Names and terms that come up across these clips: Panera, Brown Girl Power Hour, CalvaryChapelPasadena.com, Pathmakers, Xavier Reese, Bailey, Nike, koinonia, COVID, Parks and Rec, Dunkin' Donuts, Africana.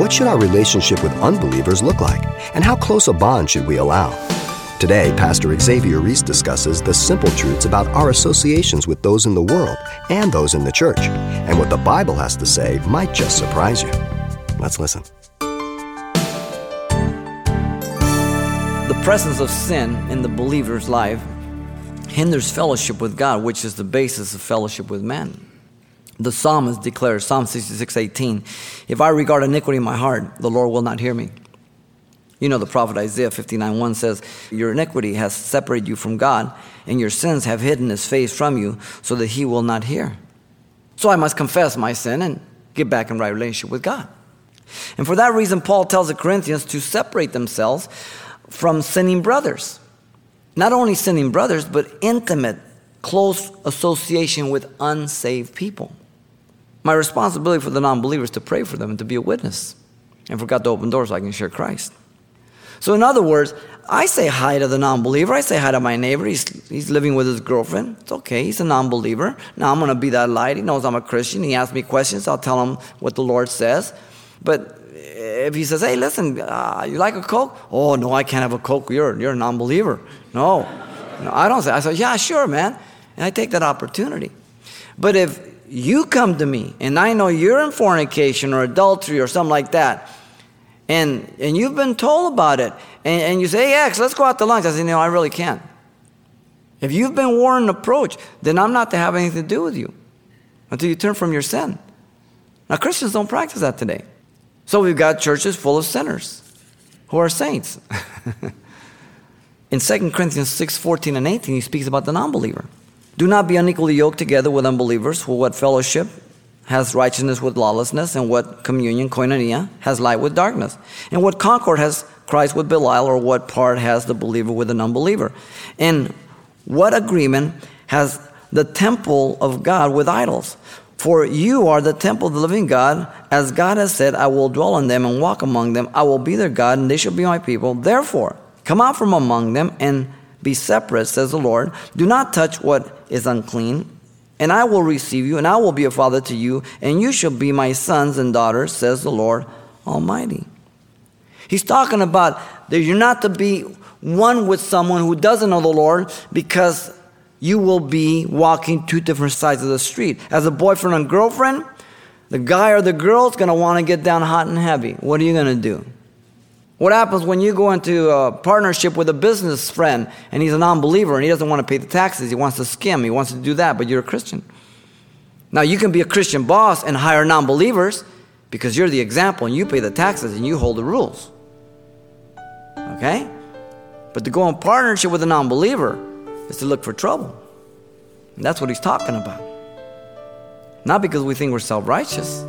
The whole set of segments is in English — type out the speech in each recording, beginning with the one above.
What should our relationship with unbelievers look like? And how close a bond should we allow? Today, Pastor Xavier Reese discusses the simple truths about our associations with those in the world and those in the church. And what the Bible has to say might just surprise you. Let's listen. The presence of sin in the believer's life hinders fellowship with God, which is the basis of fellowship with man. The psalmist declares, Psalm 66:18, if I regard iniquity in my heart, the Lord will not hear me. You know, the prophet Isaiah 59:1 says, your iniquity has separated you from God, and your sins have hidden his face from you so that he will not hear. So I must confess my sin and get back in right relationship with God. And for that reason, Paul tells the Corinthians to separate themselves from sinning brothers. Not only sinning brothers, but intimate, close association with unsaved people. My responsibility for the non-believers is to pray for them and to be a witness. And for God to open doors so I can share Christ. So in other words, I say hi to the non-believer. I say hi to my neighbor. He's living with his girlfriend. It's okay. He's a non-believer. Now I'm going to be that light. He knows I'm a Christian. He asks me questions. I'll tell him what the Lord says. But if he says, hey, listen, you like a Coke? Oh, no, I can't have a Coke. You're a non-believer. No, I don't say. I say, yeah, sure, man. And I take that opportunity. But if you come to me, and I know you're in fornication or adultery or something like that, and you've been told about it, and you say, hey, X, let's go out to lunch. I say, no, I really can't. If you've been warned and approached, then I'm not to have anything to do with you until you turn from your sin. Now, Christians don't practice that today. So we've got churches full of sinners who are saints. In 2 Corinthians 6:14 and 18, he speaks about the non-believer. Do not be unequally yoked together with unbelievers, for what fellowship has righteousness with lawlessness, and what communion, koinonia, has light with darkness? And what concord has Christ with Belial, or what part has the believer with an unbeliever? And what agreement has the temple of God with idols? For you are the temple of the living God. As God has said, I will dwell in them and walk among them. I will be their God, and they shall be my people. Therefore, come out from among them and be separate, says the Lord. Do not touch what is unclean, and I will receive you, and I will be a father to you, and you shall be my sons and daughters, says the Lord Almighty. He's talking about that you're not to be one with someone who doesn't know the Lord, because you will be walking two different sides of the street. As a boyfriend and girlfriend, the guy or the girl's going to want to get down hot and heavy. What are you going to do? What happens when you go into a partnership with a business friend and he's a non-believer and he doesn't want to pay the taxes, he wants to skim, he wants to do that, but you're a Christian. Now, you can be a Christian boss and hire non-believers because you're the example and you pay the taxes and you hold the rules. Okay? But to go in partnership with a non-believer is to look for trouble. And that's what he's talking about. Not because we think we're self-righteous,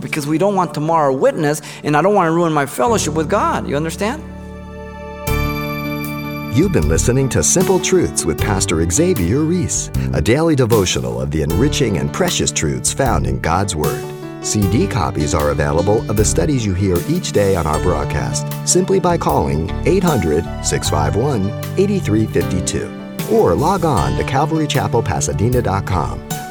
because we don't want tomorrow witness, and I don't want to ruin my fellowship with God. You understand? You've been listening to Simple Truths with Pastor Xavier Reese, a daily devotional of the enriching and precious truths found in God's Word. CD copies are available of the studies you hear each day on our broadcast simply by calling 800-651-8352 or log on to CalvaryChapelPasadena.com.